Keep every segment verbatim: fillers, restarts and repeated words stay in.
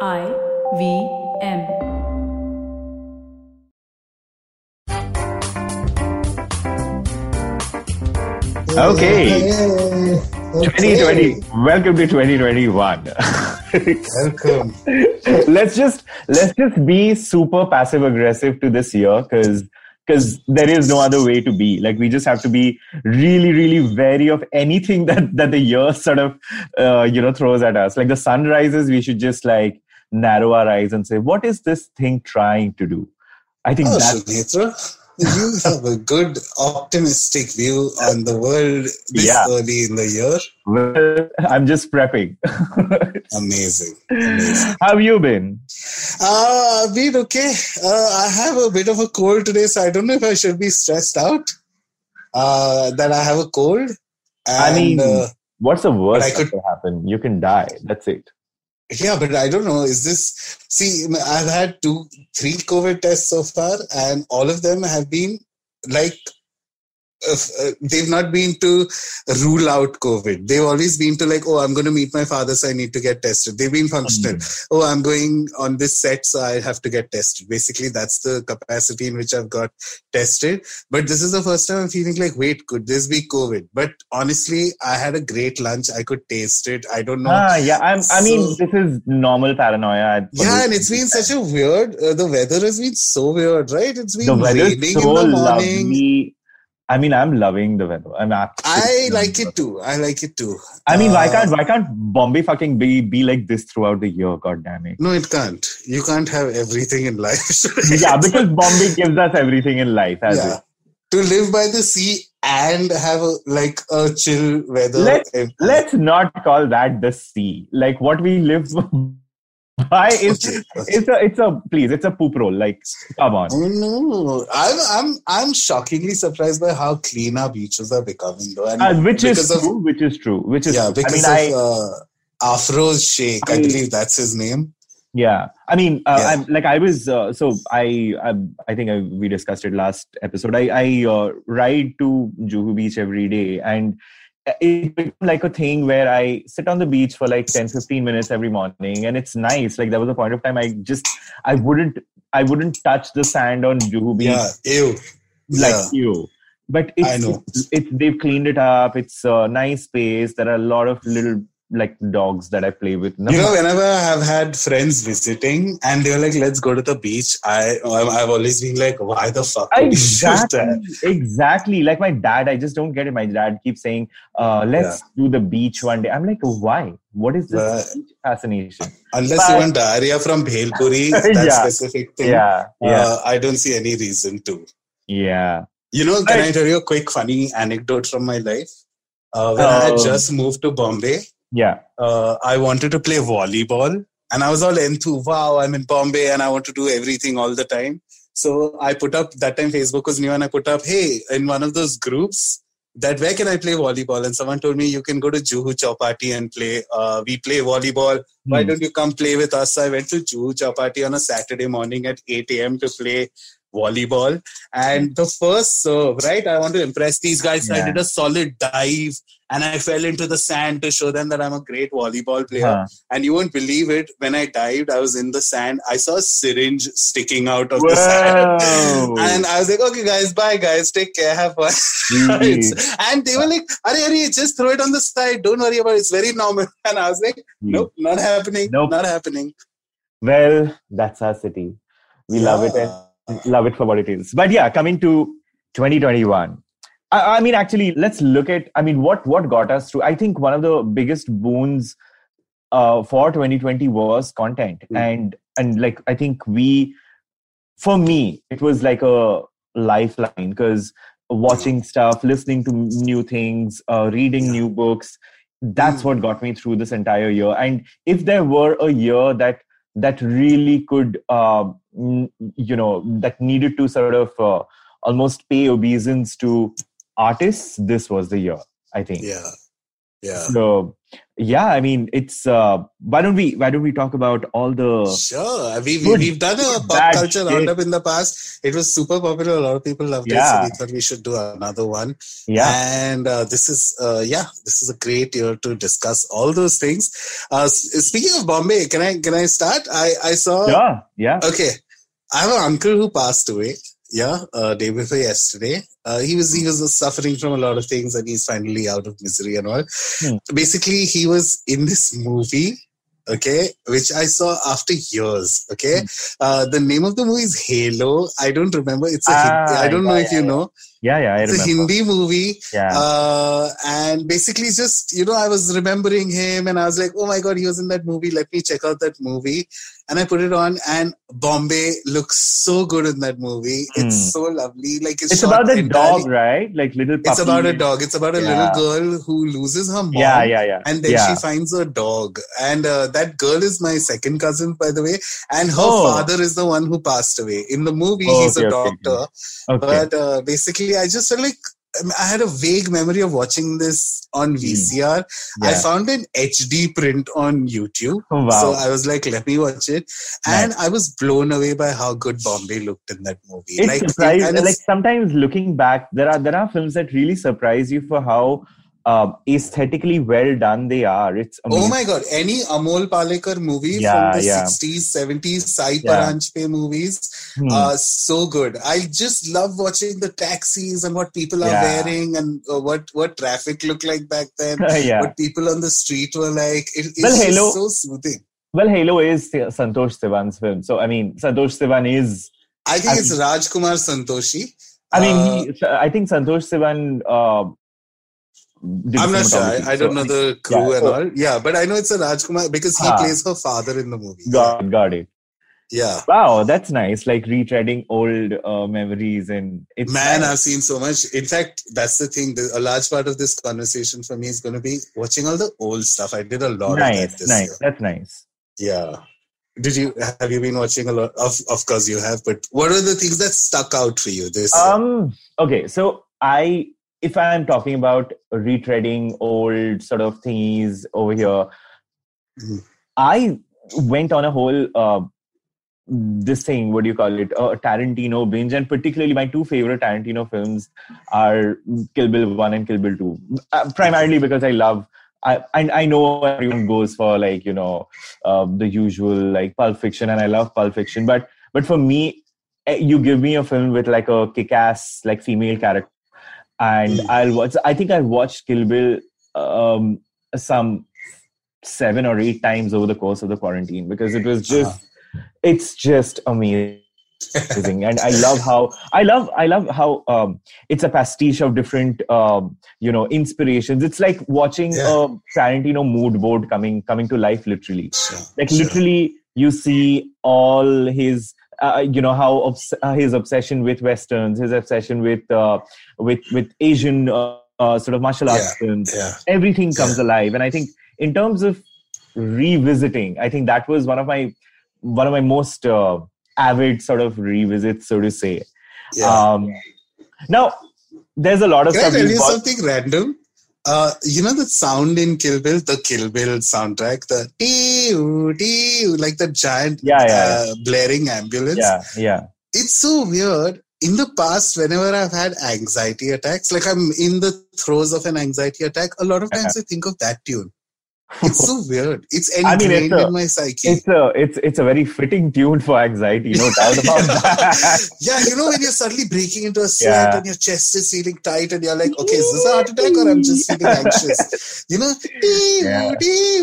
I V M. Okay. Hey, twenty twenty. Welcome to twenty twenty-one. Welcome. Let's just let's just be super passive aggressive to this year, because because there is no other way to be. Like, we just have to be really, really wary of anything that that the year sort of uh, you know throws at us. Like, the sun rises, we should just like narrow our eyes and say, what is this thing trying to do? I think oh, that's Sudhetra, you have a good optimistic view on the world this yeah. early in the year. Well, I'm just prepping. Amazing. Amazing. How have you been? Uh, I've been okay. Uh, I have a bit of a cold today, so I don't know if I should be stressed out uh, that I have a cold. And, I mean, uh, what's the worst that could, could happen? You can die. That's it. Yeah, but I don't know. Is this... See, I've had two, three COVID tests so far, and all of them have been like... Uh, they've not been to rule out COVID. They've always been to like, oh, I'm going to meet my father, so I need to get tested. They've been functional. Mm. Oh, I'm going on this set, so I have to get tested. Basically, that's the capacity in which I've got tested. But this is the first time I'm feeling like, wait, could this be COVID? But honestly, I had a great lunch. I could taste it. I don't know. Ah, yeah. I'm, so, I mean, this is normal paranoia. Yeah, and it's been such a weird, uh, the weather has been so weird, right? It's been raining so in the morning. Lovely. I mean, I'm loving the weather. I'm I like it too. I like it too. I mean, uh, why can't why can't Bombay fucking be, be like this throughout the year? God damn it. No, it can't. You can't have everything in life. Yeah, because Bombay gives us everything in life. As yeah. To live by the sea and have a, like a chill weather. Let's, let's not call that the sea. Like, what we live by is okay, okay. it's a it's a please it's a poop roll. Like, come on. Oh, no, I'm I'm I'm shockingly surprised by how clean our beaches are becoming, though. And uh, which is of, true, which is true, which is yeah. Because I mean, of I, uh, Afro's Sheikh, I, I believe that's his name. Yeah, I mean, uh, yeah. I'm, like I was uh, so I I, I think I, we discussed it last episode. I I uh, ride to Juhu Beach every day, and it became like a thing where I sit on the beach for like ten to fifteen minutes every morning, and it's nice. Like, there was a point of time I just I wouldn't I wouldn't touch the sand on Juhu Beach. Yeah, ew. Like yeah. ew. But it's, I know. It's, it's they've cleaned it up. It's a nice space. There are a lot of little like dogs that I play with. No. You know, whenever I have had friends visiting and they're like, let's go to the beach, I, I've always been like, why the fuck? Exactly. Exactly. Like my dad, I just don't get it. My dad keeps saying, uh, let's yeah. do the beach one day. I'm like, why? What is this uh, fascination? Unless but, you want diarrhea from Bhelpuri, that yeah, specific thing, yeah, yeah. Uh, I don't see any reason to. Yeah. You know, can I, I tell you a quick funny anecdote from my life? Uh, when um, I had just moved to Bombay, Yeah, uh, I wanted to play volleyball, and I was all into, wow, I'm in Bombay and I want to do everything all the time. So I put up, that time Facebook was new, and I put up, hey, in one of those groups, that where can I play volleyball? And someone told me, you can go to Juhu Chowpatty and play, uh, we play volleyball. Hmm. Why don't you come play with us? So I went to Juhu Chowpatty on a Saturday morning at eight a.m. to play volleyball. And the first serve, right? I want to impress these guys. So yeah. I did a solid dive. And I fell into the sand to show them that I'm a great volleyball player. Huh. And you won't believe it. When I dived, I was in the sand. I saw a syringe sticking out of Whoa. the sand. And I was like, okay, guys, bye, guys. Take care. Have fun. And they were like, are, are, just throw it on the side. Don't worry about it. It's very normal. And I was like, nope, not happening. Nope. Not happening. Well, that's our city. We yeah. love it. And love it for what it is. But yeah, coming to twenty twenty-one. I mean, actually, let's look at, I mean, what, what got us through. I think one of the biggest boons uh, for twenty twenty was content. Mm-hmm. And, and like, I think we, for me, it was like a lifeline, because watching stuff, listening to new things, uh, reading new books, that's mm-hmm. what got me through this entire year. And if there were a year that, that really could, uh, n- you know, that needed to sort of uh, almost pay obeisance to artists, this was the year, I think. Yeah. Yeah. So, yeah, I mean, it's uh, why don't we why don't we talk about all the sure we, we we've done a pop culture roundup in the past. It was super popular. A lot of people loved yeah. it, so we thought we should do another one. Yeah, and uh, this is uh, yeah, this is a great year to discuss all those things. Uh, speaking of Bombay, can I can I start? I I saw yeah yeah okay. I have an uncle who passed away. Yeah, uh, day before yesterday. Uh, he was he was suffering from a lot of things and he's finally out of misery and all. Hmm. Basically, he was in this movie, okay, which I saw after years, okay. Hmm. Uh, the name of the movie is Halo. I don't remember. It's a ah, Hindi, I don't yeah, know if yeah, you know. Yeah, yeah, I it's remember. It's a Hindi movie. Yeah. Uh, and basically just, you know, I was remembering him and I was like, oh my God, he was in that movie. Let me check out that movie. And I put it on, and Bombay looks so good in that movie. Mm. It's so lovely. Like It's, it's about a dog, right? Like little puppy. It's about a dog. It's about a yeah. little girl who loses her mom. Yeah, yeah, yeah. And then yeah. she finds a dog. And uh, that girl is my second cousin, by the way. And her oh. father is the one who passed away. In the movie, oh, he's okay, a doctor. Okay. But uh, basically, I just felt like, I had a vague memory of watching this on V C R. Yeah. I found an H D print on YouTube. Oh, wow. So I was like, let me watch it. And nice. I was blown away by how good Bombay looked in that movie. It like, surprised, like sometimes looking back, there are there are films that really surprise you for how uh, aesthetically well done they are. It's amazing. Oh my God. Any Amol Palekar movie yeah, from the yeah. sixties, seventies, Sai yeah. Paranjpe movies. Hmm. Uh, so good. I just love watching the taxis and what people are yeah. wearing and uh, what, what traffic looked like back then. yeah. What people on the street were like. It, it's well, Halo, so soothing. Well, Halo is Santosh Sivan's film. So, I mean, Santosh Sivan is... I think I it's mean, Rajkumar Santoshi. I mean, uh, he, I think Santosh Sivan... Uh, I'm not sure. I, I don't know the crew yeah, and so, all. Yeah, but I know it's a Rajkumar because he ah, plays her father in the movie. Got it, got it. Yeah. Wow, that's nice. Like retreading old uh, memories and it's man, nice. I've seen so much. In fact, that's the thing. The, a large part of this conversation for me is going to be watching all the old stuff. I did a lot nice, of that this nice. year. That's nice. Yeah. Did you have you been watching a lot? Of of course you have. But what are the things that stuck out for you this Um. year? Okay. So I. If I'm talking about retreading old sort of thingies over here, mm. I went on a whole, uh, this thing, what do you call it? A uh, Tarantino binge. And particularly my two favorite Tarantino films are Kill Bill one and Kill Bill two. Uh, primarily because I love, I, I I know everyone goes for like, you know, uh, the usual like Pulp Fiction, and I love Pulp Fiction. But, but for me, you give me a film with like a kick-ass like female character, and I'll watch. I think I watched Kill Bill um, some seven or eight times over the course of the quarantine because it was just, uh-huh. it's just amazing. And I love how I love I love how um, it's a pastiche of different um, you know inspirations. It's like watching yeah. a Tarantino mood board coming coming to life literally. Sure, like sure. literally, you see all his. Uh, you know how obs- uh, his obsession with westerns, his obsession with uh, with with Asian uh, uh, sort of martial arts yeah, films, yeah, everything comes yeah. alive. And I think in terms of revisiting, I think that was one of my one of my most uh, avid sort of revisits, so to say. Yeah. Um, now, there's a lot of. Can stuff I tell you bought- something random? Uh, you know the sound in Kill Bill, the Kill Bill soundtrack, the dee-oo, dee-oo, like the giant yeah, yeah. Uh, blaring ambulance. Yeah, yeah. It's so weird. In the past, whenever I've had anxiety attacks, like I'm in the throes of an anxiety attack, a lot of times uh-huh. I think of that tune. It's so weird. It's ingrained I mean, it's a, in my psyche. It's a, it's, it's a very fitting tune for anxiety. No doubt about that. Yeah, you know when you're suddenly breaking into a sweat yeah. and your chest is feeling tight and you're like, okay, is this a heart attack or I'm just feeling anxious? You know? Yeah.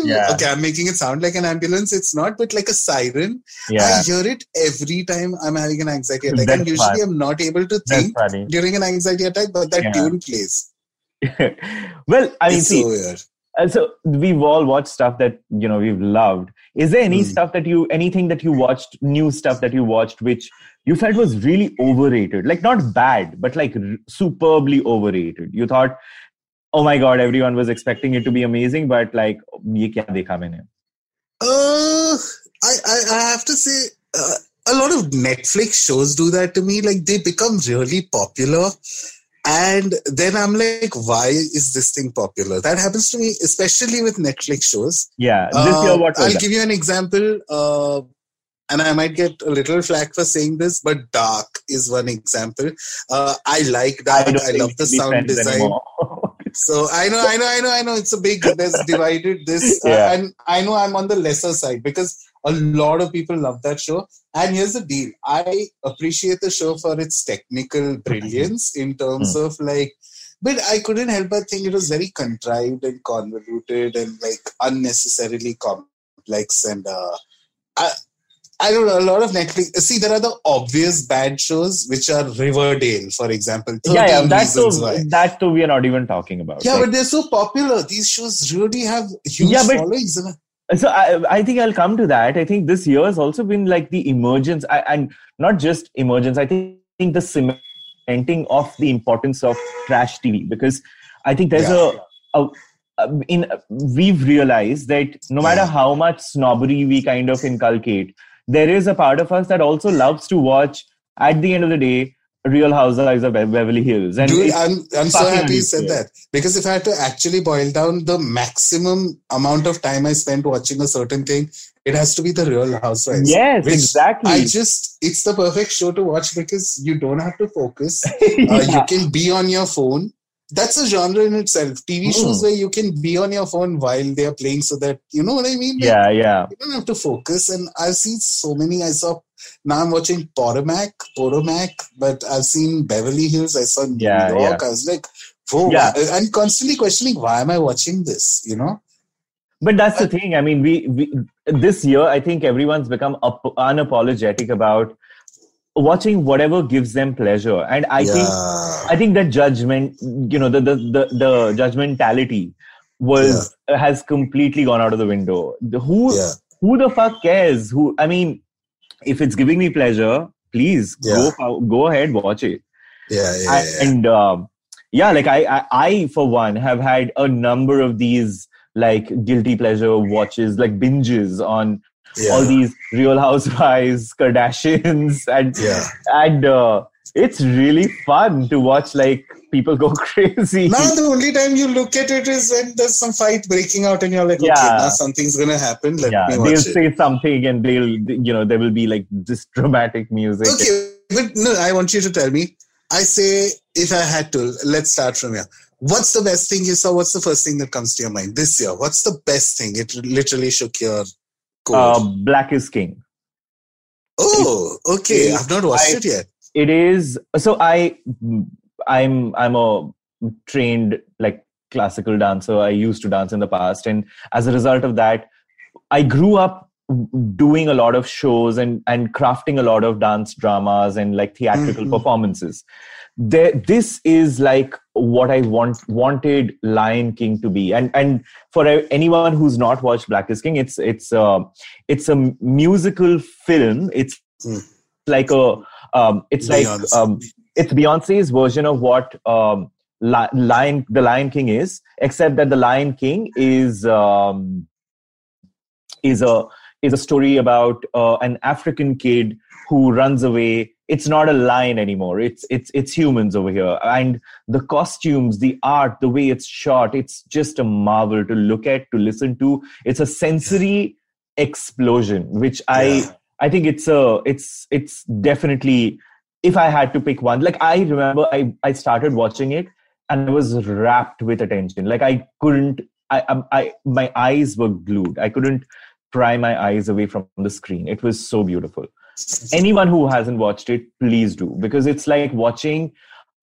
Yeah. Okay, I'm making it sound like an ambulance. It's not, but like a siren. Yeah. I hear it every time I'm having an anxiety attack. That's and usually fun. I'm not able to think during an anxiety attack, but that yeah. tune plays. Well, I mean, it's see, so weird. Uh, so we've all watched stuff that, you know, we've loved. Is there any mm. stuff that you, anything that you watched, new stuff that you watched, which you felt was really overrated? Like not bad, but like r- superbly overrated. You thought, oh my God, everyone was expecting it to be amazing, but like, ye kya dekha maine? Uh, I, I, I have to say, uh, a lot of Netflix shows do that to me. Like they become really popular. And then I'm like, why is this thing popular? That happens to me, especially with Netflix shows. Yeah. This uh, year, what I'll that? give you an example. Uh, and I might get a little flack for saying this, but Dark is one example. Uh, I like Dark. I, I love the sound design. So I know, I know, I know, I know. It's a big, there's divided this. Uh, yeah. And I know I'm on the lesser side because a lot of people love that show. And here's the deal. I appreciate the show for its technical brilliance in terms mm. of like, but I couldn't help but think it was very contrived and convoluted and like unnecessarily complex. And uh, I, I don't know, a lot of Netflix... See, there are the obvious bad shows, which are Riverdale, for example. Yeah, yeah, that's so, that too we are not even talking about. Yeah, like, but they're so popular. These shows really have huge yeah, but, followings. So I, I think I'll come to that. I think this year has also been like the emergence, I, and not just emergence, I think, think the cementing of the importance of trash T V. Because I think there's yeah. a... a in we've realized that no matter yeah. how much snobbery we kind of inculcate, there is a part of us that also loves to watch, at the end of the day, Real Housewives of Beverly Hills. And dude, I'm, I'm so happy you said that. Because if I had to actually boil down the maximum amount of time I spent watching a certain thing, it has to be the Real Housewives. Yes, exactly. I just, it's the perfect show to watch because you don't have to focus. yeah. uh, you can be on your phone. That's a genre in itself. T V mm. shows where you can be on your phone while they are playing, so that, you know what I mean? Like, yeah, yeah. You don't have to focus. And I've seen so many. I saw, now I'm watching Potomac, Potomac, but I've seen Beverly Hills. I saw New yeah, York. Yeah. I was like, whoa. Yeah. I'm constantly questioning, why am I watching this, you know? But that's but, the thing. I mean, we, we this year, I think everyone's become up, unapologetic about watching whatever gives them pleasure, and I yeah. think I think that judgment, you know, the the the, the judgmentality was yeah. has completely gone out of the window. The, who yeah. who the fuck cares? Who I mean, if it's giving me pleasure, please yeah. go go ahead, watch it. Yeah, yeah, I, yeah. and um, yeah, like I, I I for one have had a number of these like guilty pleasure watches, like binges on. Yeah. All these Real Housewives, Kardashians, and yeah. and uh, it's really fun to watch like people go crazy. Now the only time you look at it is when there's some fight breaking out, and you're like, yeah. okay, now something's gonna happen. Let yeah. me watch they'll it. They'll say something, and they'll you know there will be like this dramatic music. Okay, but no, I want you to tell me. I say if I had to, let's start from here. What's the best thing you saw? What's the first thing that comes to your mind this year? What's the best thing? It literally shook your. Uh, Black is King. Oh, okay. It, I've not watched I, it yet. It is so. I, I'm, I'm a trained like classical dancer. I used to dance in the past, and as a result of that, I grew up doing a lot of shows and and crafting a lot of dance dramas and like theatrical mm-hmm. performances. There, this is like what I want wanted Lion King to be, and and for anyone who's not watched Black is King, it's it's uh, it's a musical film. It's mm. like a um, it's Beyonce. like um, it's Beyonce's version of what um, Lion the Lion King is, except that the Lion King is um, is a is a story about uh, an African kid who runs away. It's not a lion anymore. It's it's it's humans over here. And the costumes, the art, the way it's shot, it's just a marvel to look at, to listen to. It's a sensory explosion, which I yeah. I think it's a it's it's definitely, if I had to pick one, like I remember I, I started watching it and I was wrapped with attention. Like I couldn't I I, I my eyes were glued. I couldn't pry my eyes away from the screen. It was so beautiful. Anyone who hasn't watched it, please do, because it's like watching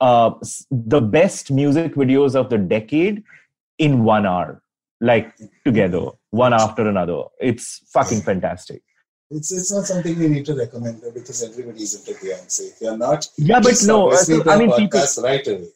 uh, the best music videos of the decade in one hour, like together, one after another. It's fucking fantastic. It's it's not something we need to recommend though, because everybody's into Beyonce. If you're not, yeah, but no, so, I mean, people, right away.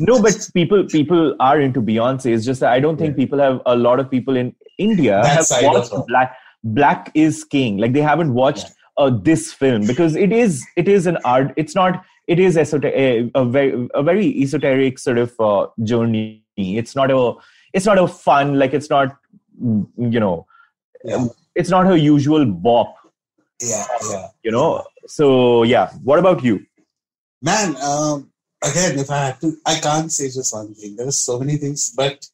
no, but people people are into Beyonce. It's just that I don't think yeah. people have a lot of people in India that have watched Black Black is King. Like they haven't watched. Yeah. Uh, this film, because it is it is an art. It's not. It is esoteric, a, a very a very esoteric sort of uh, journey. It's not a. It's not a fun. Like it's not. You know. Yeah. It's not her usual bop. Yeah, yeah. You know. So yeah. What about you, man? Um, again, if I had to, I can't say just one thing. There are so many things, but...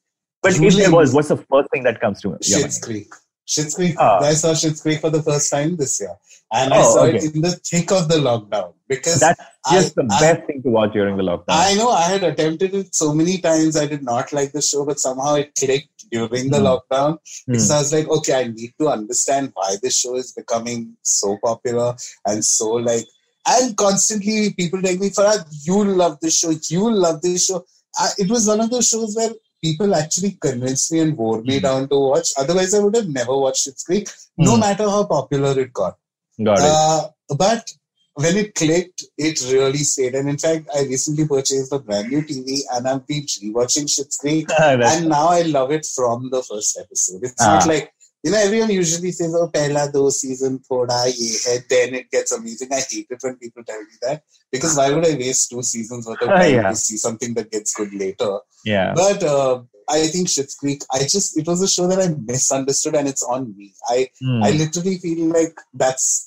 But if there was, what's the first thing that comes to mind? Schitt's Creek. Schitt's Creek. Oh. I saw Schitt's Creek for the first time this year. And oh, I saw okay. it in the thick of the lockdown. Because That's just I, the best I, thing to watch during the lockdown. I know. I had attempted it so many times. I did not like the show, but somehow it clicked during the mm. lockdown. Because mm. I was like, okay, I need to understand why this show is becoming so popular and so like... And constantly people take me, Farhad, you love this show. You love this show. I, it was one of those shows where people actually convinced me and wore me mm. down to watch. Otherwise, I would have never watched Schitt's Creek, no mm. matter how popular it got. Got uh, it. But when it clicked, it really stayed. And in fact, I recently purchased a brand new T V and I've been rewatching Schitt's Creek. And now I love it from the first episode. It's ah. not like, you know, everyone usually says, oh, pehla do season, thoda ye hai, then it gets amazing. I hate it when people tell me that. Because why would I waste two seasons worth of time oh, yeah. to see something that gets good later? Yeah. But uh, I think Schitt's Creek, I just, it was a show that I misunderstood and it's on me. I mm. I literally feel like that's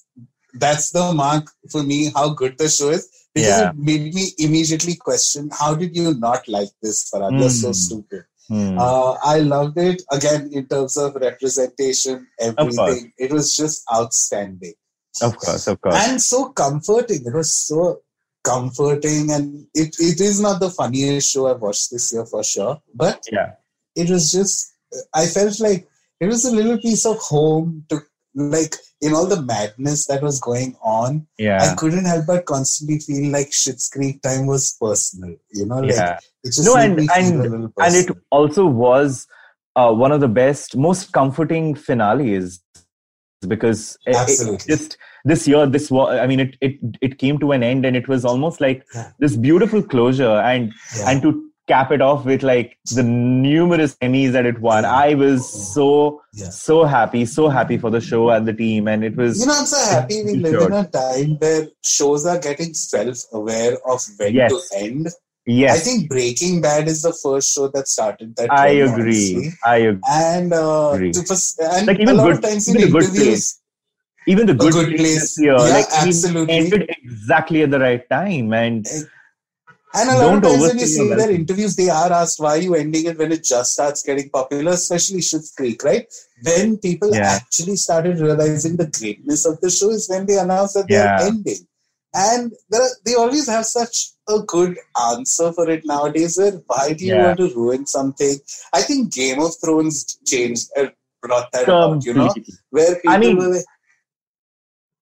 that's the mark for me, how good the show is. Because yeah. it made me immediately question, how did you not like this, Farhad? Mm. You're so stupid. Mm. Uh, I loved it. Again, in terms of representation, everything. It was just outstanding. Of course, of course. And so comforting. It was so comforting. And it, it is not the funniest show I've watched this year for sure. But yeah. it was just, I felt like it was a little piece of home to, like, in all the madness that was going on, yeah. I couldn't help but constantly feel like Schitt's Creek time was personal. You know, like yeah. it just no, and and, and it also was uh, one of the best, most comforting finales because it, it just this year, this was. I mean, it it it came to an end, and it was almost like yeah. this beautiful closure, and yeah. and to cap it off with like the numerous Emmys that it won. I was so, yeah. so happy, so happy for the show and the team. And it was... You know, I'm so happy we live in a time where shows are getting self-aware of when yes. to end. Yes. I think Breaking Bad is the first show that started that. I trend, agree. Honestly. I agree. And, uh, agree. To pers- and like even a lot good, of times in interviews... Even the good, good place. Year, yeah, like absolutely. Ended exactly at the right time. And... It, And a lot Don't of times when you see their interviews, they are asked, why are you ending it when it just starts getting popular, especially Schitt's Creek, right? When people yeah. actually started realizing the greatness of the show is when they announced that yeah. they are ending. And there are, they always have such a good answer for it nowadays. Where why do you yeah. want to ruin something? I think Game of Thrones changed, uh, brought that um, about, you know? Where people I mean, were like,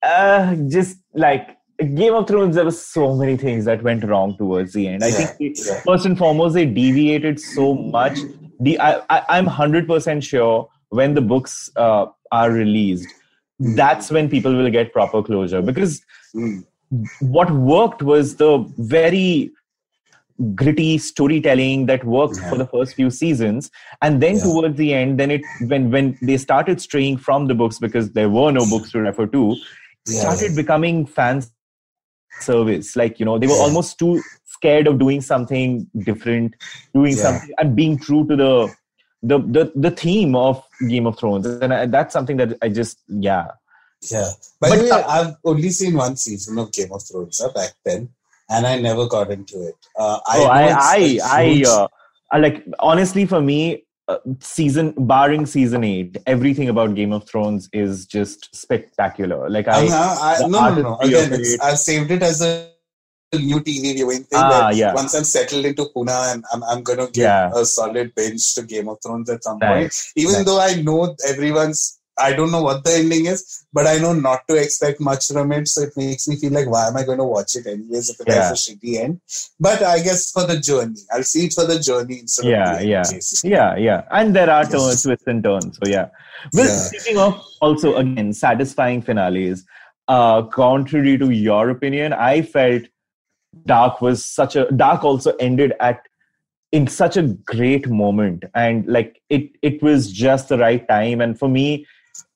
uh, just like... Game of Thrones, there were so many things that went wrong towards the end. I yeah, think yeah. first and foremost, they deviated so much. The, I, I, I'm one hundred percent sure when the books uh, are released, mm. that's when people will get proper closure. Because mm. what worked was the very gritty storytelling that worked yeah. for the first few seasons. And then yeah. towards the end, then it when when they started straying from the books because there were no books to refer to, yeah. started becoming fans. Service, like, you know, they were yeah. almost too scared of doing something different, doing yeah. something and being true to the, the the the theme of Game of Thrones, and I, that's something that I just yeah yeah. By but the way, uh, I've only seen one season of Game of Thrones uh, back then, and I never got into it. Uh, I oh, I I, huge... I uh, like honestly for me, uh, season barring season eight, everything about Game of Thrones is just spectacular. Like I, I, I no no no again, it's, I've saved it as a new T V viewing thing. Ah, yeah. Once I'm settled into Pune, and I'm, I'm going to give yeah. a solid binge to Game of Thrones at some nice. point. Even nice. though I know everyone's, I don't know what the ending is, but I know not to expect much from it. So it makes me feel like, why am I going to watch it anyways if it yeah. has a shitty end? But I guess for the journey, I'll see it for the journey instead yeah, of the yeah, end, yeah, yeah. And there are turns, twists, and turns. So yeah. Well, yeah. speaking of also again satisfying finales, uh, contrary to your opinion, I felt. Dark was such a Dark also ended at in such a great moment, and like it it was just the right time. And for me,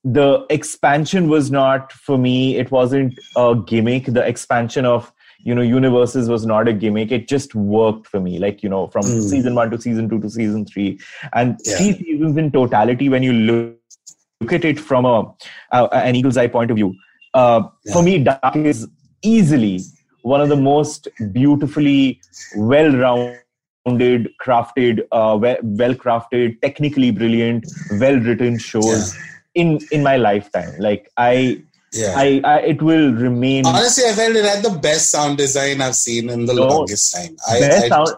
the expansion was not for me. It wasn't a gimmick. The expansion of, you know, universes was not a gimmick. It just worked for me. Like, you know, from mm. season one to season two to season three, and yeah. three seasons in totality. When you look look at it from a uh, an eagle's eye point of view, uh, yeah. for me, Dark is easily one of the most beautifully well-rounded, crafted, uh, well-crafted, technically brilliant, well-written shows yeah. in in my lifetime. Like I, yeah. I, I, it will remain. Honestly, I felt it had the best sound design I've seen in the no, longest time. I, best I, sound.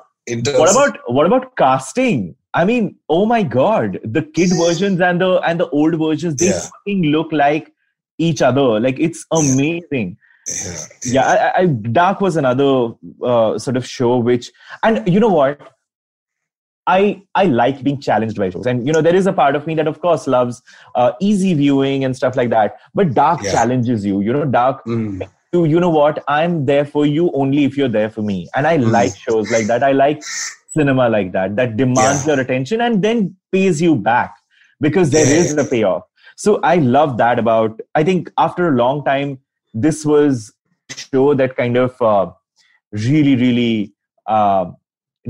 What about what about casting? I mean, oh my God, the kid versions and the and the old versions, they yeah. fucking look like each other. Like, it's amazing. Yeah, yeah. yeah I, I, Dark was another uh, sort of show which, and you know what? I I like being challenged by shows. And, you know, there is a part of me that, of course, loves uh, easy viewing and stuff like that. But Dark yeah. challenges you. You know, Dark... Mm. You know what? I'm there for you only if you're there for me. And I mm. like shows like that. I like cinema like that, that demands yeah. your attention and then pays you back because there yeah. is a payoff. So I love that about, I think after a long time, this was a show that kind of uh, really, really uh,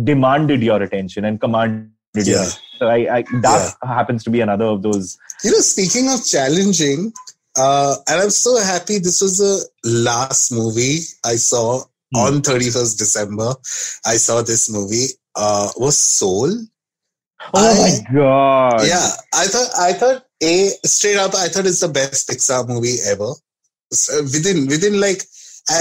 demanded your attention and commanded yeah. your attention. So I, I, that yeah. happens to be another of those. You know, speaking of challenging, Uh, and I'm so happy this was the last movie I saw mm. on thirty-first of December. I saw this movie. Uh, was Soul. Oh I, my God. Yeah. I thought, I thought, A, straight up, I thought it's the best Pixar movie ever. So within, within like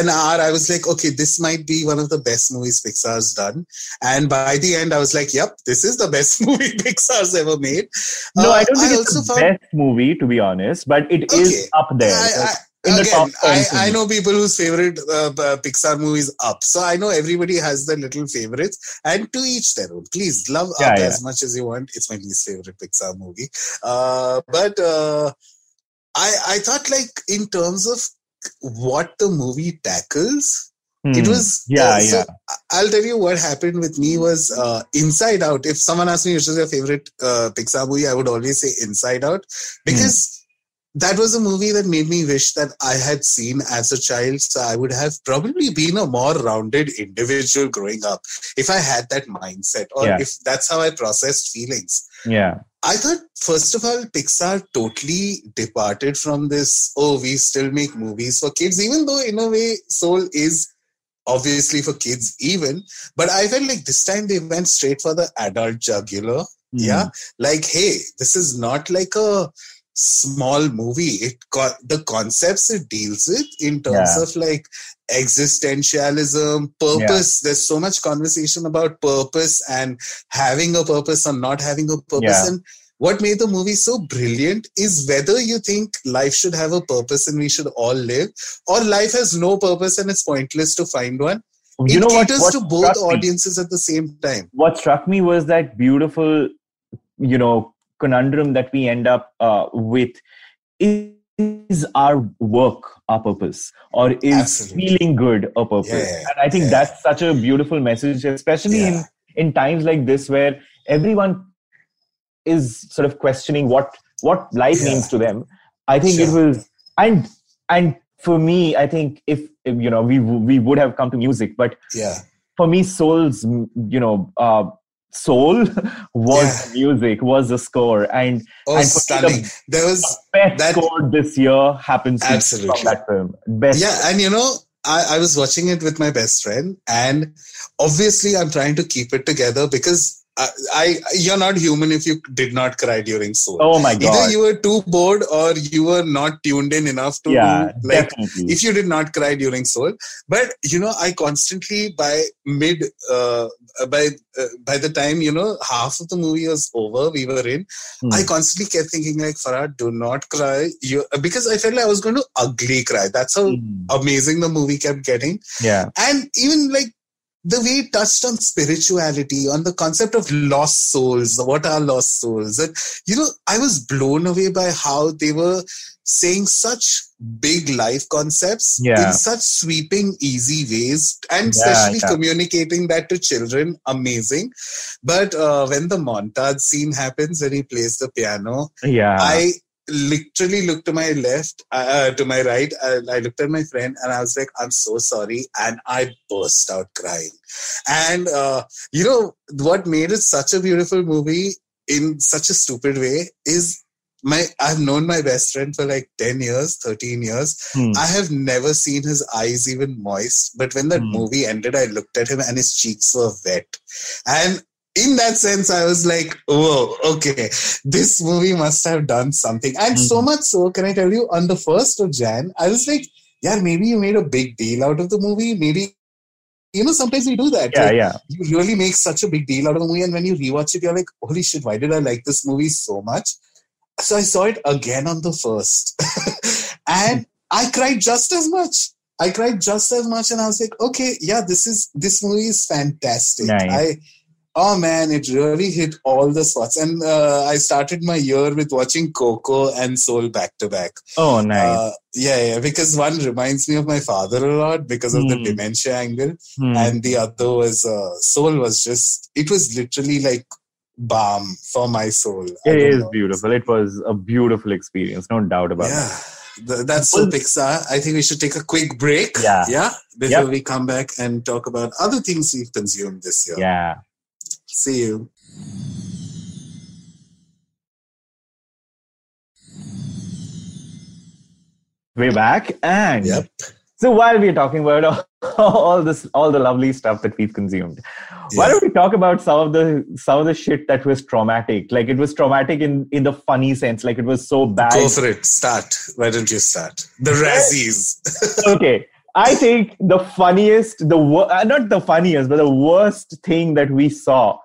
an hour, I was like, okay, this might be one of the best movies Pixar's done. And by the end, I was like, yep, this is the best movie Pixar's ever made. No, uh, I don't think I it's the found... best movie, to be honest, but it okay. is up there. I, I, in again, the top I, I know people whose favorite uh, Pixar movies up. So I know everybody has their little favorites, and to each their own. Please love yeah, Up yeah. as much as you want. It's my least favorite Pixar movie. Uh, but uh, I, I thought, like, in terms of what the movie tackles, mm. it was yeah uh, so yeah I'll tell you what happened with me was uh, Inside Out. If someone asked me which is your favorite uh, Pixar movie, I would always say Inside Out, because mm. that was a movie that made me wish that I had seen as a child, so I would have probably been a more rounded individual growing up if I had that mindset, or yeah. if that's how I processed feelings. Yeah, I thought, first of all, Pixar totally departed from this, oh, we still make movies for kids, even though in a way Soul is obviously for kids even. But I felt like this time they went straight for the adult jugular. Mm. Yeah. Like, hey, this is not like a small movie. It co- the concepts it deals with in terms yeah. of like existentialism, purpose. Yeah. There's so much conversation about purpose and having a purpose and not having a purpose. Yeah. And what made the movie so brilliant is whether you think life should have a purpose and we should all live, or life has no purpose and it's pointless to find one. You it know what, caters what to both audiences me. At the same time. What struck me was that beautiful, you know, conundrum that we end up uh, with is, is our work our purpose, or is Absolutely. Feeling good a purpose? Yeah, and I think yeah. that's such a beautiful message, especially yeah. in, in times like this where everyone is sort of questioning what, what life yeah. means to them. I think sure. it was, and and for me, I think if, if you know, we we would have come to music, but yeah. for me, Soul's, you know, uh, Soul was yeah. music, was the score, and, oh, and stunning. The, there was the best that, score this year happens absolutely. From that film. Best yeah, score. And you know, I, I was watching it with my best friend, and obviously, I'm trying to keep it together because. I, I, you're not human if you did not cry during Soul. Oh my God. Either you were too bored or you were not tuned in enough to yeah, do, like definitely. If you did not cry during Soul. But you know, I constantly by mid uh, by uh, by the time, you know, half of the movie was over, we were in. Hmm. I constantly kept thinking like, Farhad, do not cry, you, because I felt like I was going to ugly cry. That's how hmm. amazing the movie kept getting. Yeah, and even like. The way it touched on spirituality, on the concept of lost souls, what are lost souls? And, you know, I was blown away by how they were saying such big life concepts yeah. in such sweeping, easy ways, and yeah, especially yeah. communicating that to children. Amazing. But uh, when the montage scene happens, when he plays the piano, yeah. I literally looked to my left, uh, to my right. I, I looked at my friend and I was like, I'm so sorry. And I burst out crying. And, uh, you know, what made it such a beautiful movie in such a stupid way is my I've known my best friend for like ten years, thirteen years. Hmm. I have never seen his eyes even moist. But when that hmm. movie ended, I looked at him and his cheeks were wet. And in that sense, I was like, oh, okay, this movie must have done something. And mm-hmm. so much so, can I tell you, on the first of January, I was like, yeah, maybe you made a big deal out of the movie. Maybe, you know, sometimes we do that. Yeah, like, yeah. You really make such a big deal out of the movie. And when you rewatch it, you're like, holy shit, why did I like this movie so much? So I saw it again on the first. And I cried just as much. I cried just as much. And I was like, okay, yeah, this is this movie is fantastic. Nice. I... Oh man, it really hit all the spots. And uh, I started my year with watching Coco and Soul back to back. Oh, nice. Uh, yeah, yeah, because one reminds me of my father a lot because of mm. the dementia angle. Mm. And the other was, uh, Soul was just, it was literally like balm for my soul. It is know. beautiful. It was a beautiful experience, no doubt about yeah. it. The, that's so Pixar. I think we should take a quick break. Yeah. Yeah. Before yep. we come back and talk about other things we've consumed this year. Yeah. See you. We're back, and yep. so while we're talking about all, all this, all the lovely stuff that we've consumed, yeah. why don't we talk about some of the some of the shit that was traumatic? Like it was traumatic in, in the funny sense. Like it was so bad. Go for it. Start. Why don't you start? The Razzies. Okay. I think the funniest, the wor- not the funniest, but the worst thing that we saw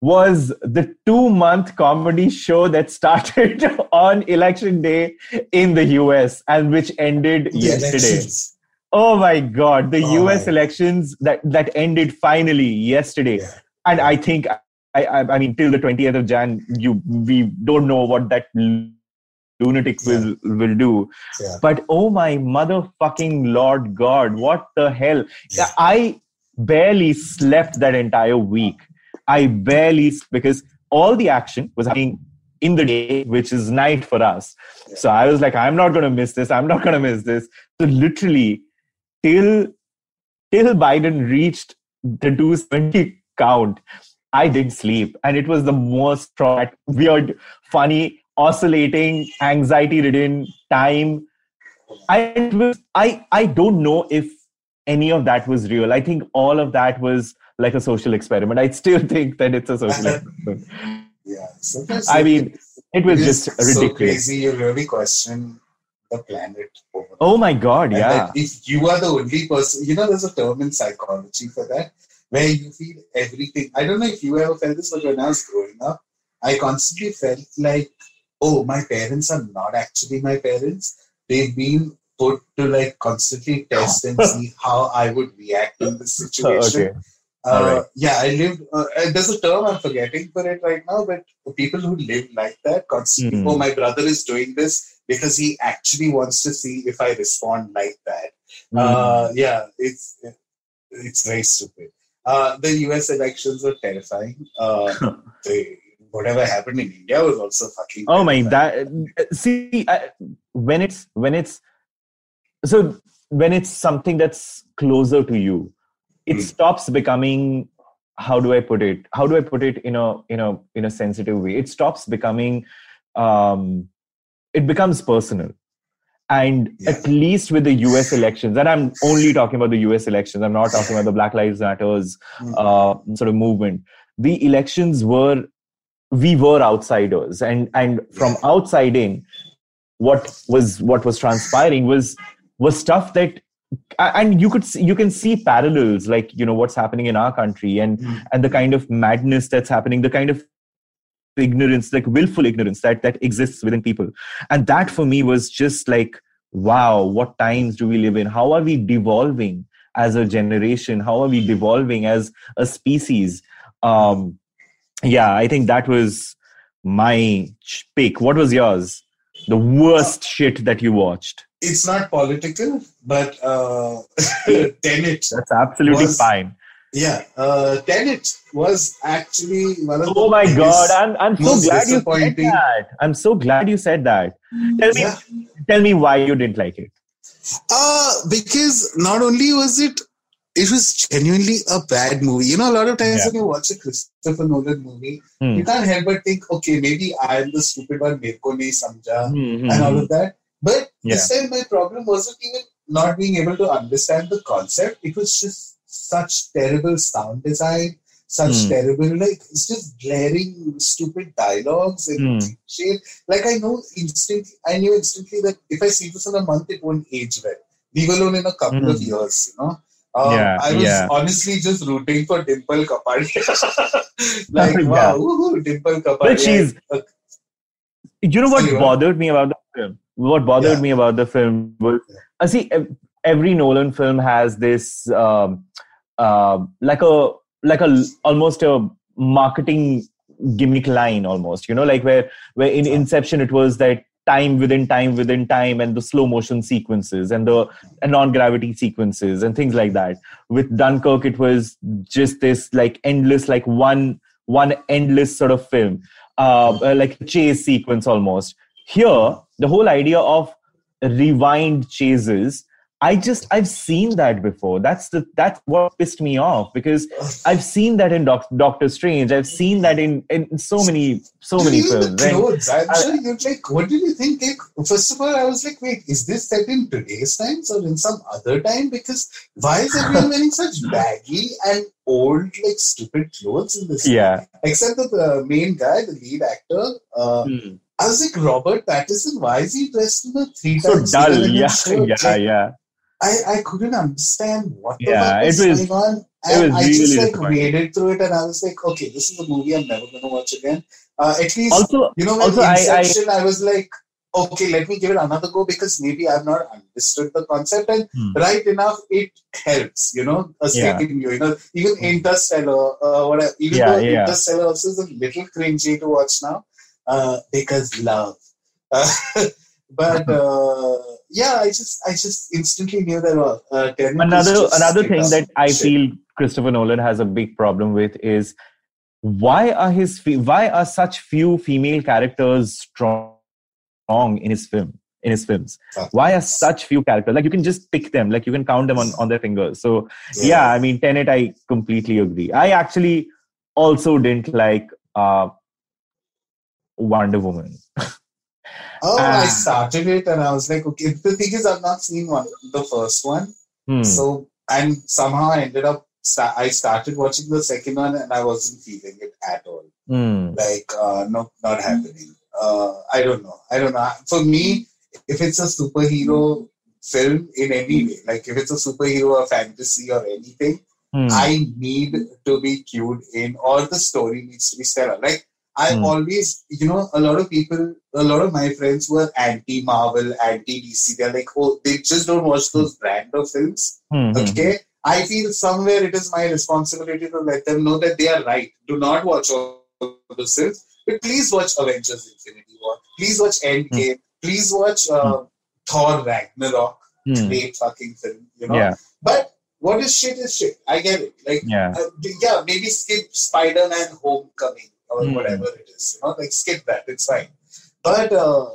was the two-month comedy show that started on election day in the U S and which ended the yesterday. Elections. Oh my God. The oh U S elections that, that ended finally yesterday. Yeah. And I think, I, I, I mean, till the twentieth of January, you we don't know what that lunatic yeah. will, will do. Yeah. But oh my motherfucking Lord God, what the hell? Yeah. I barely slept that entire week. I barely, because all the action was happening in the day, which is night for us. So I was like, I'm not going to miss this. I'm not going to miss this. So literally, till till Biden reached the two seventy count, I didn't sleep. And it was the most traumatic, weird, funny, oscillating, anxiety-ridden time. I, was, I, I don't know if any of that was real. I think all of that was like a social experiment. I still think that it's a social experiment. Yeah. So I mean, it was just ridiculous. So crazy, you really question the planet. Over oh my God, and yeah. If you are the only person, you know, there's a term in psychology for that, where you feel everything. I don't know if you ever felt this, but when I was growing up, I constantly felt like, oh, my parents are not actually my parents. They've been put to like constantly test and see how I would react in this situation. Okay. Uh, right. Yeah, I lived, uh, there's a term I'm forgetting for it right now, but people who live like that constantly, mm-hmm. oh, my brother is doing this because he actually wants to see if I respond like that. Mm-hmm. Uh, yeah, it's it's very stupid. Uh, the U S elections were terrifying. Uh, they, whatever happened in India was also fucking terrifying. Oh my, that, see, I, when it's, when it's, so when it's something that's closer to you, it stops becoming, how do I put it? How do I put it in a in a in a sensitive way? It stops becoming, um, it becomes personal, and yeah. at least with the U S elections. And I'm only talking about the U S elections. I'm not talking about the Black Lives Matters uh, sort of movement. The elections were, we were outsiders, and and from outside in, what was what was transpiring was was stuff that. And you could see, you can see parallels, like, you know, what's happening in our country and, mm. and the kind of madness that's happening, the kind of ignorance, like willful ignorance that, that exists within people. And that for me was just like, wow, what times do we live in? How are we devolving as a generation? How are we devolving as a species? Um, yeah, I think that was my pick. What was yours? The worst shit that you watched. It's not political, but uh, Tenet. That's absolutely was, fine. Yeah, uh, Tenet was actually one of oh the Oh my biggest, God, I'm I'm so glad you said that. I'm so glad you said that. Tell me, yeah. tell me why you didn't like it. Uh, because not only was it, it was genuinely a bad movie. You know, a lot of times yeah. when you watch a Christopher Nolan movie, hmm. you can't help but think, okay, maybe I'm the stupid one, mereko nahi samjha, mm-hmm. and all of that. But yeah. this time my problem wasn't even not being able to understand the concept. It was just such terrible sound design, such mm. terrible, like, it's just glaring, stupid dialogues and mm. shit. Like, I know instantly, I knew instantly that if I see this in a month, it won't age well. Leave alone in a couple mm. of years, you know. Um, yeah, I was yeah. honestly just rooting for Dimple Kapadia. Like, yeah. wow, woohoo, Dimple Kapadia. But she's, you know what Sorry, bothered what? me about the film? What bothered yeah. me about the film was, I uh, see, every Nolan film has this, um, uh, like a, like a almost a marketing gimmick line almost, you know, like where, where in Inception it was that time within time within time and the slow motion sequences and the and non-gravity sequences and things like that. With Dunkirk, it was just this like endless, like one, one endless sort of film, uh, like chase sequence almost. Here, the whole idea of rewind chases, I just, I've seen that before. That's the that's what pissed me off, because I've seen that in Doc, Doctor Strange. I've seen that in, in so many, so many films. Clothes, I'm I, sure you're like, what did you think? Like, first of all, I was like, wait, is this set in today's times or in some other time? Because why is everyone wearing such baggy and old, like stupid clothes in this? Yeah. Time? Except the uh, main guy, the lead actor. Uh, hmm. I was like, Robert Pattinson, why is he dressed in a three times? So dull, yeah, yeah, like, yeah. I, I couldn't understand what the yeah, fuck was, it was going on. And it was I just really like waded through it and I was like, okay, this is a movie I'm never going to watch again. Uh, at least, also, you know, when also Inception, I, I, I was like, okay, let me give it another go because maybe I've not understood the concept. And hmm. right enough, it helps, you know, a stake yeah. in you. You know, even Interstellar, uh, what I, even yeah, though yeah. Interstellar also is a little cringy to watch now uh, because love. Uh, but... Uh, Yeah, I just I just instantly knew that uh, uh, another another thing that I shit. feel Christopher Nolan has a big problem with is why are his why are such few female characters strong in his film in his films? Why are such few characters? Like, you can just pick them, like you can count them on, on their fingers. So yeah. yeah, I mean, Tenet, I completely agree. I actually also didn't like uh, Wonder Woman. Oh, ah. I started it and I was like, okay, the thing is I've not seen one, the first one. Hmm. So, and somehow I ended up, sta- I started watching the second one and I wasn't feeling it at all. Hmm. Like, uh, no, not happening. Uh, I don't know. I don't know. For me, if it's a superhero film in any way, like if it's a superhero or fantasy or anything, hmm. I need to be cued in or the story needs to be sterile. Like, I mm. always, you know, a lot of people, a lot of my friends were anti-Marvel, anti-D C. They're like, oh, they just don't watch those brand of films. Mm-hmm. Okay? I feel somewhere it is my responsibility to let them know that they are right. Do not watch all those films. But please watch Avengers Infinity War. Please watch Endgame. Mm. Please watch uh, mm. Thor Ragnarok. Mm. Great fucking film, you know? Yeah. But what is shit is shit. I get it. Like, yeah, uh, yeah maybe skip Spider-Man Homecoming. Or mm. whatever it is, you know, like skip that, it's fine. But uh,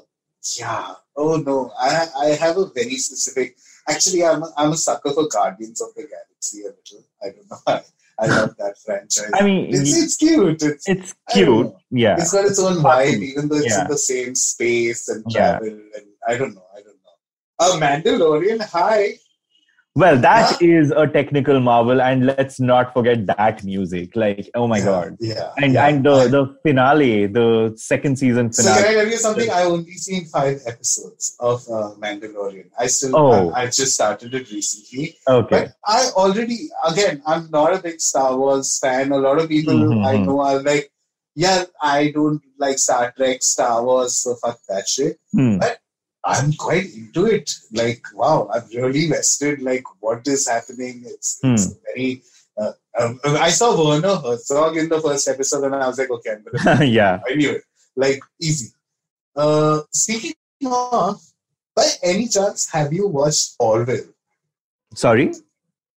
yeah, oh no, I I have a very specific. Actually, I'm a, I'm a sucker for Guardians of the Galaxy a little. I don't know why. I love that franchise. I mean, it's, it's cute. It's, it's cute. Yeah, it's got its own vibe, even though it's yeah. in the same space and travel. Yeah. And I don't know. I don't know. A Mandalorian. Hi. Well, that yeah. is a technical marvel, and let's not forget that music. Like, oh my yeah, god! Yeah, and yeah. and the, I, the finale, the second season finale. So can I tell you something? I only seen five episodes of uh, Mandalorian. I still, oh. I, I just started it recently. Okay. But I already, again, I'm not a big Star Wars fan. A lot of people mm-hmm. I know are like, yeah, I don't like Star Trek, Star Wars, so fuck that shit. Mm. But I'm quite into it. Like, wow, I'm really vested. Like, what is happening? It's, hmm. it's very. Uh, um, I saw Werner Herzog in the first episode, and I was like, okay, I'm gonna. yeah, I knew it. Like, easy. Uh, speaking of, by any chance, have you watched Orville? Sorry,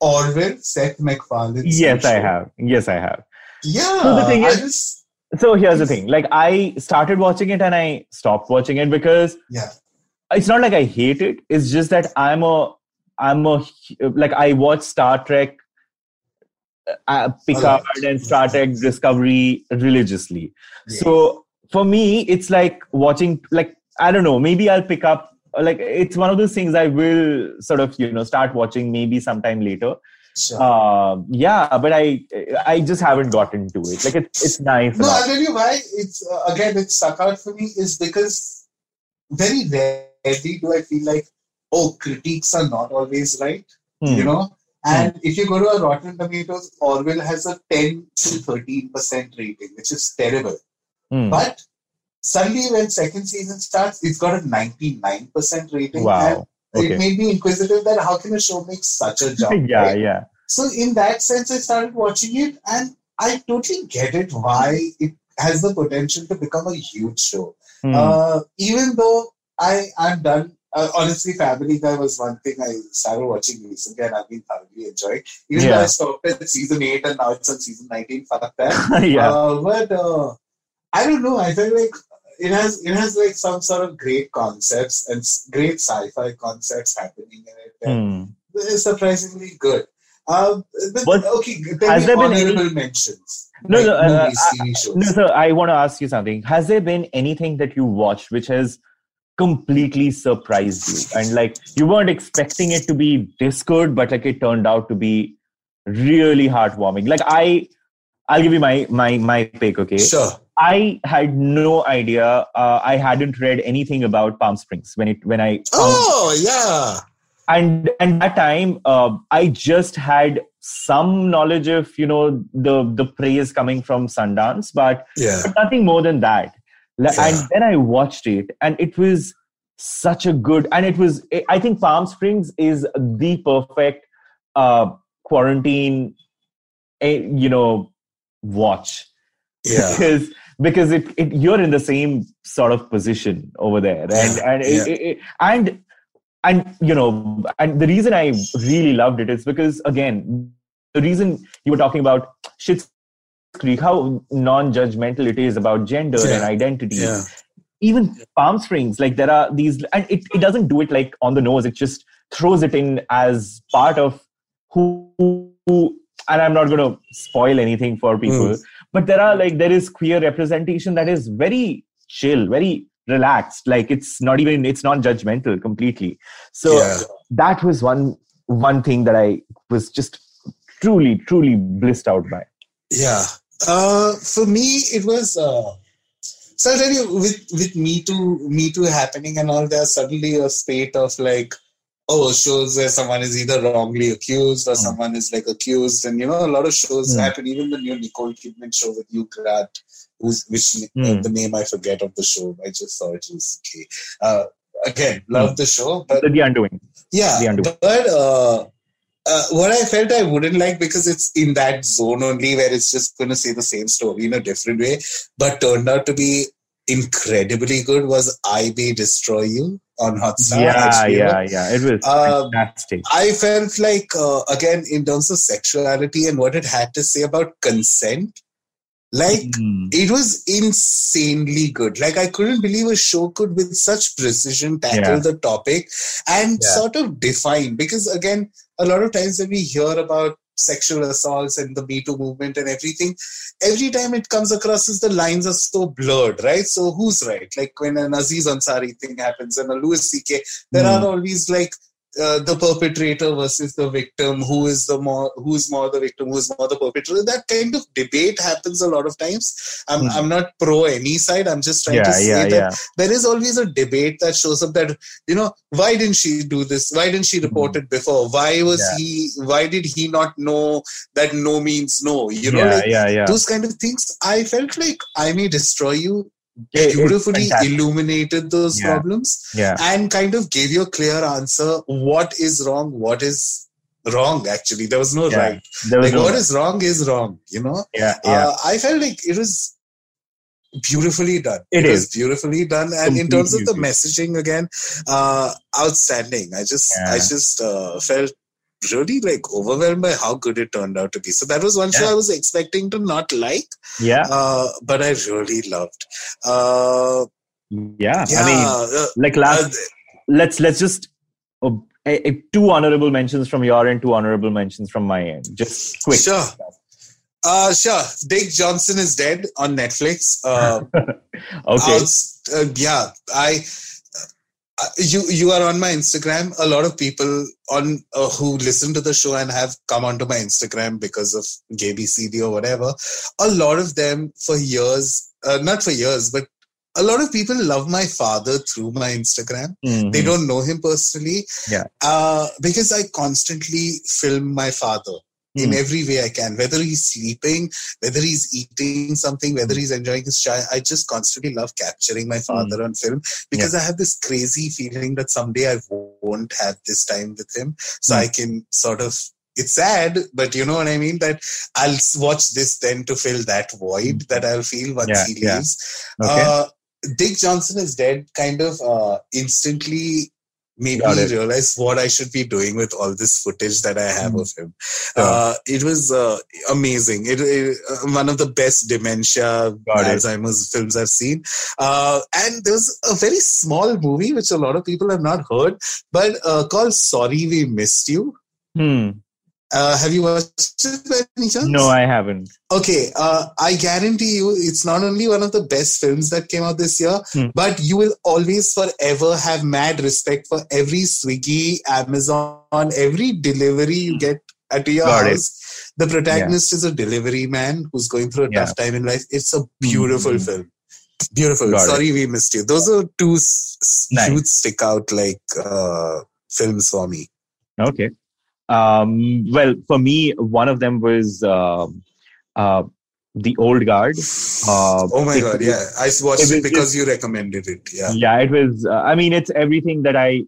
Orville, Seth MacFarlane's. Yes, show. I have. Yes, I have. Yeah. So the thing is. I just, so here's the thing. Like, I started watching it, and I stopped watching it because. Yeah. It's not like I hate it. It's just that I'm a, I'm a, like I watch Star Trek uh, Picard right. and Star Trek Discovery religiously. Yes. So for me, it's like watching, like, I don't know, maybe I'll pick up, like, it's one of those things I will sort of, you know, start watching maybe sometime later. Sure. Uh, yeah, but I I just haven't gotten to it. Like, it's it's nice. No, I'll tell you why it's, uh, again, it stuck out for me is because very rarely do I feel like, oh, critiques are not always right, hmm. you know? And hmm. if you go to a Rotten Tomatoes, Orville has a ten to thirteen percent rating, which is terrible. Hmm. But suddenly when second season starts, it's got a ninety-nine percent rating. Wow. And okay. It made me inquisitive that how can a show make such a jump? yeah, right? yeah. So in that sense, I started watching it and I totally get it why it has the potential to become a huge show. Mm. Uh, even though I, I'm done, uh, honestly, Family Guy was one thing I started watching recently and I've been thoroughly enjoying. Even yeah. though I stopped at season eight and now it's on season nineteen, fuck that. yeah. Uh, but uh, I don't know, I feel like It has it has like some sort of great concepts and great sci-fi concepts happening in it. And mm. It's surprisingly good. Um, but, okay, has there been any mentions? No, like no, uh, movies, I, T V shows. no, sir. I want to ask you something. Has there been anything that you watched which has completely surprised you and like you weren't expecting it to be this good, but like it turned out to be really heartwarming? Like I, I'll give you my my my pick. Okay, sure. I had no idea. Uh, I hadn't read anything about Palm Springs when it when I. Oh um, yeah. And and that time, uh, I just had some knowledge of you know the the praise coming from Sundance, but, yeah. but nothing more than that. Like, yeah. And then I watched it, and it was such a good. And it was. I think Palm Springs is the perfect uh, quarantine, uh, you know, watch. Yeah. Because because it, it you're in the same sort of position over there, and yeah. and it, yeah. it, it, and and you know, and the reason I really loved it is because again, the reason you were talking about Schitt's Creek, how non-judgmental it is about gender yeah. and identity, yeah. even Palm Springs, like there are these, and it, it doesn't do it like on the nose. It just throws it in as part of who. who and I'm not going to spoil anything for people. Mm. But there are like, there is queer representation that is very chill, very relaxed. Like it's not even, it's non-judgmental completely. So yeah. that was one, one thing that I was just truly, truly blissed out by. Yeah. Uh, for me, it was, uh, so I'll tell you with, with Me Too, Me Too happening and all, there's suddenly a state of like, oh, shows where someone is either wrongly accused or mm. someone is like accused. And, you know, a lot of shows mm. happen. Even the new Nicole Kidman show with Hugh Grant, who's, which mm. uh, the name I forget of the show. I just saw it recently. Uh, again, love mm. the show. But The Undoing. Yeah. The Undoing. But uh, uh, what I felt I wouldn't like because it's in that zone only where it's just going to say the same story in a different way, but turned out to be incredibly good was I May Destroy You on Hotstar. Yeah, H B O. yeah, yeah. It was um, fantastic. I felt like, uh, again, in terms of sexuality and what it had to say about consent, like, mm. it was insanely good. Like, I couldn't believe a show could with such precision tackle yeah. the topic and yeah. sort of define. Because, again, a lot of times when we hear about sexual assaults and the Me Too movement and everything, every time it comes across as the lines are so blurred, right? So who's right? Like when an Aziz Ansari thing happens and a Louis C K, there mm. are always like uh, the perpetrator versus the victim, who is the more, who's more the victim, who's more the perpetrator. That kind of debate happens a lot of times. I'm, mm. I'm not pro any side. I'm just trying yeah, to say yeah, that yeah. there is always a debate that shows up that, you know, why didn't she do this? Why didn't she report mm. it before? Why was yeah. he, why did he not know that no means no? You know, yeah, like yeah, yeah. those kind of things. I felt like I May Destroy You beautifully illuminated those yeah. problems yeah. and kind of gave you a clear answer. What is wrong? What is wrong? Actually, there was no yeah. right. Was like no what right. is wrong is wrong. You know. Yeah. yeah. Uh, I felt like it was beautifully done. It, it is was beautifully done, and Complete in terms beauty. Of the messaging, again, uh, outstanding. I just, yeah. I just uh, felt really like overwhelmed by how good it turned out to be. So that was one yeah. show I was expecting to not like, yeah, uh, but I really loved. Uh, yeah. yeah, I mean, uh, like last, uh, let's let's just uh, uh, two honorable mentions from your end, two honorable mentions from my end, just quick. Sure. Uh, sure. Dick Johnson Is Dead on Netflix. Uh, okay. Uh, yeah, I. Uh, you you are on my Instagram. A lot of people on uh, who listen to the show and have come onto my Instagram because of G B C D or whatever. A lot of them for years, uh, not for years, but a lot of people love my father through my Instagram. Mm-hmm. They don't know him personally. Yeah. Uh, because I constantly film my father. In every way I can, whether he's sleeping, whether he's eating something, whether he's enjoying his chai, I just constantly love capturing my father mm. on film because yeah. I have this crazy feeling that someday I won't have this time with him. So mm. I can sort of, it's sad, but you know what I mean? That I'll watch this then to fill that void mm. that I'll feel once yeah, he leaves. Yeah. Okay. Uh, Dick Johnson Is Dead kind of uh, instantly made me realize what I should be doing with all this footage that I have mm. of him. Yeah. Uh, it was uh, amazing. It, it uh, one of the best dementia Alzheimer's films I've seen. Uh, and there was a very small movie, which a lot of people have not heard, but uh, called Sorry We Missed You. Hmm. Uh, have you watched it by any chance? No, I haven't. Okay, uh, I guarantee you it's not only one of the best films that came out this year, hmm. but you will always forever have mad respect for every Swiggy, Amazon, every delivery you get at your Got house. It. The protagonist yeah. is a delivery man who's going through a yeah. tough time in life. It's a beautiful mm-hmm. film. Beautiful. Got Sorry it. We Missed You. Those are two s- nice. huge stick out like uh, films for me. Okay. Um, well, for me, one of them was uh, uh, The Old Guard. Uh, oh my it, God, yeah. I watched it, was, it because it, you recommended it. Yeah, yeah it was, uh, I mean, it's everything that I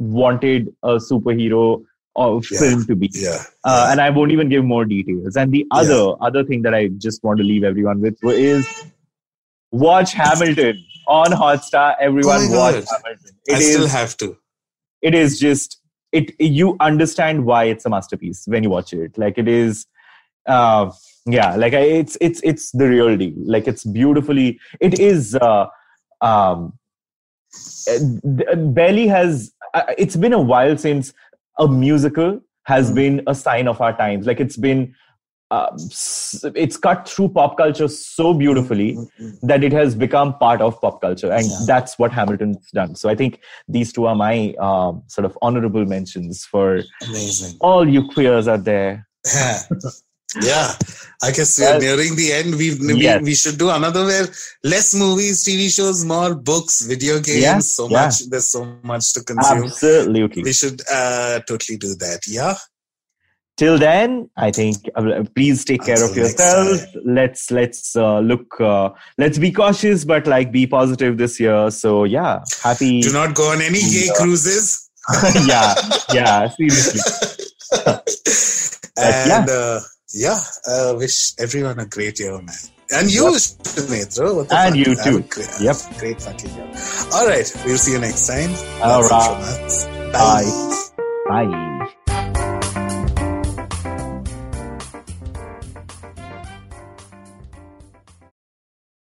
wanted a superhero or yeah, film to be. Yeah, uh, yeah. And I won't even give more details. And the other, yeah. other thing that I just want to leave everyone with is watch Hamilton on Hotstar. Everyone oh watch God. Hamilton. It I is, still have to. It is just... It you understand why it's a masterpiece when you watch it. Like it is, uh, yeah. Like it's it's it's the real deal. Like it's beautifully. It is. Uh, um, barely has. Uh, it's been a while since a musical has mm-hmm. been a sign of our times. Like it's been. Uh, it's cut through pop culture so beautifully mm-hmm. that it has become part of pop culture, and yeah. that's what Hamilton's done. So I think these two are my uh, sort of honorable mentions for Amazing. all you queers out there. Yeah, yeah. I guess we're well, nearing the end. We've, yes. We we should do another where less movies, T V shows, more books, video games. Yeah. So yeah. much. There's so much to consume. Absolutely, we should uh, totally do that. Yeah. Till then, I think uh, please take care Until of yourselves. Let's let's uh, look. Uh, let's be cautious, but like be positive this year. So yeah, happy. Do not go on any gay uh, cruises. yeah, yeah, seriously. and yeah, uh, yeah. Uh, wish everyone a great year, man. And you, Shunetra. What the and fuck? you too. A great, yep. Great fucking year. All right, we'll see you next time. All That's right. Bye. Bye. Bye.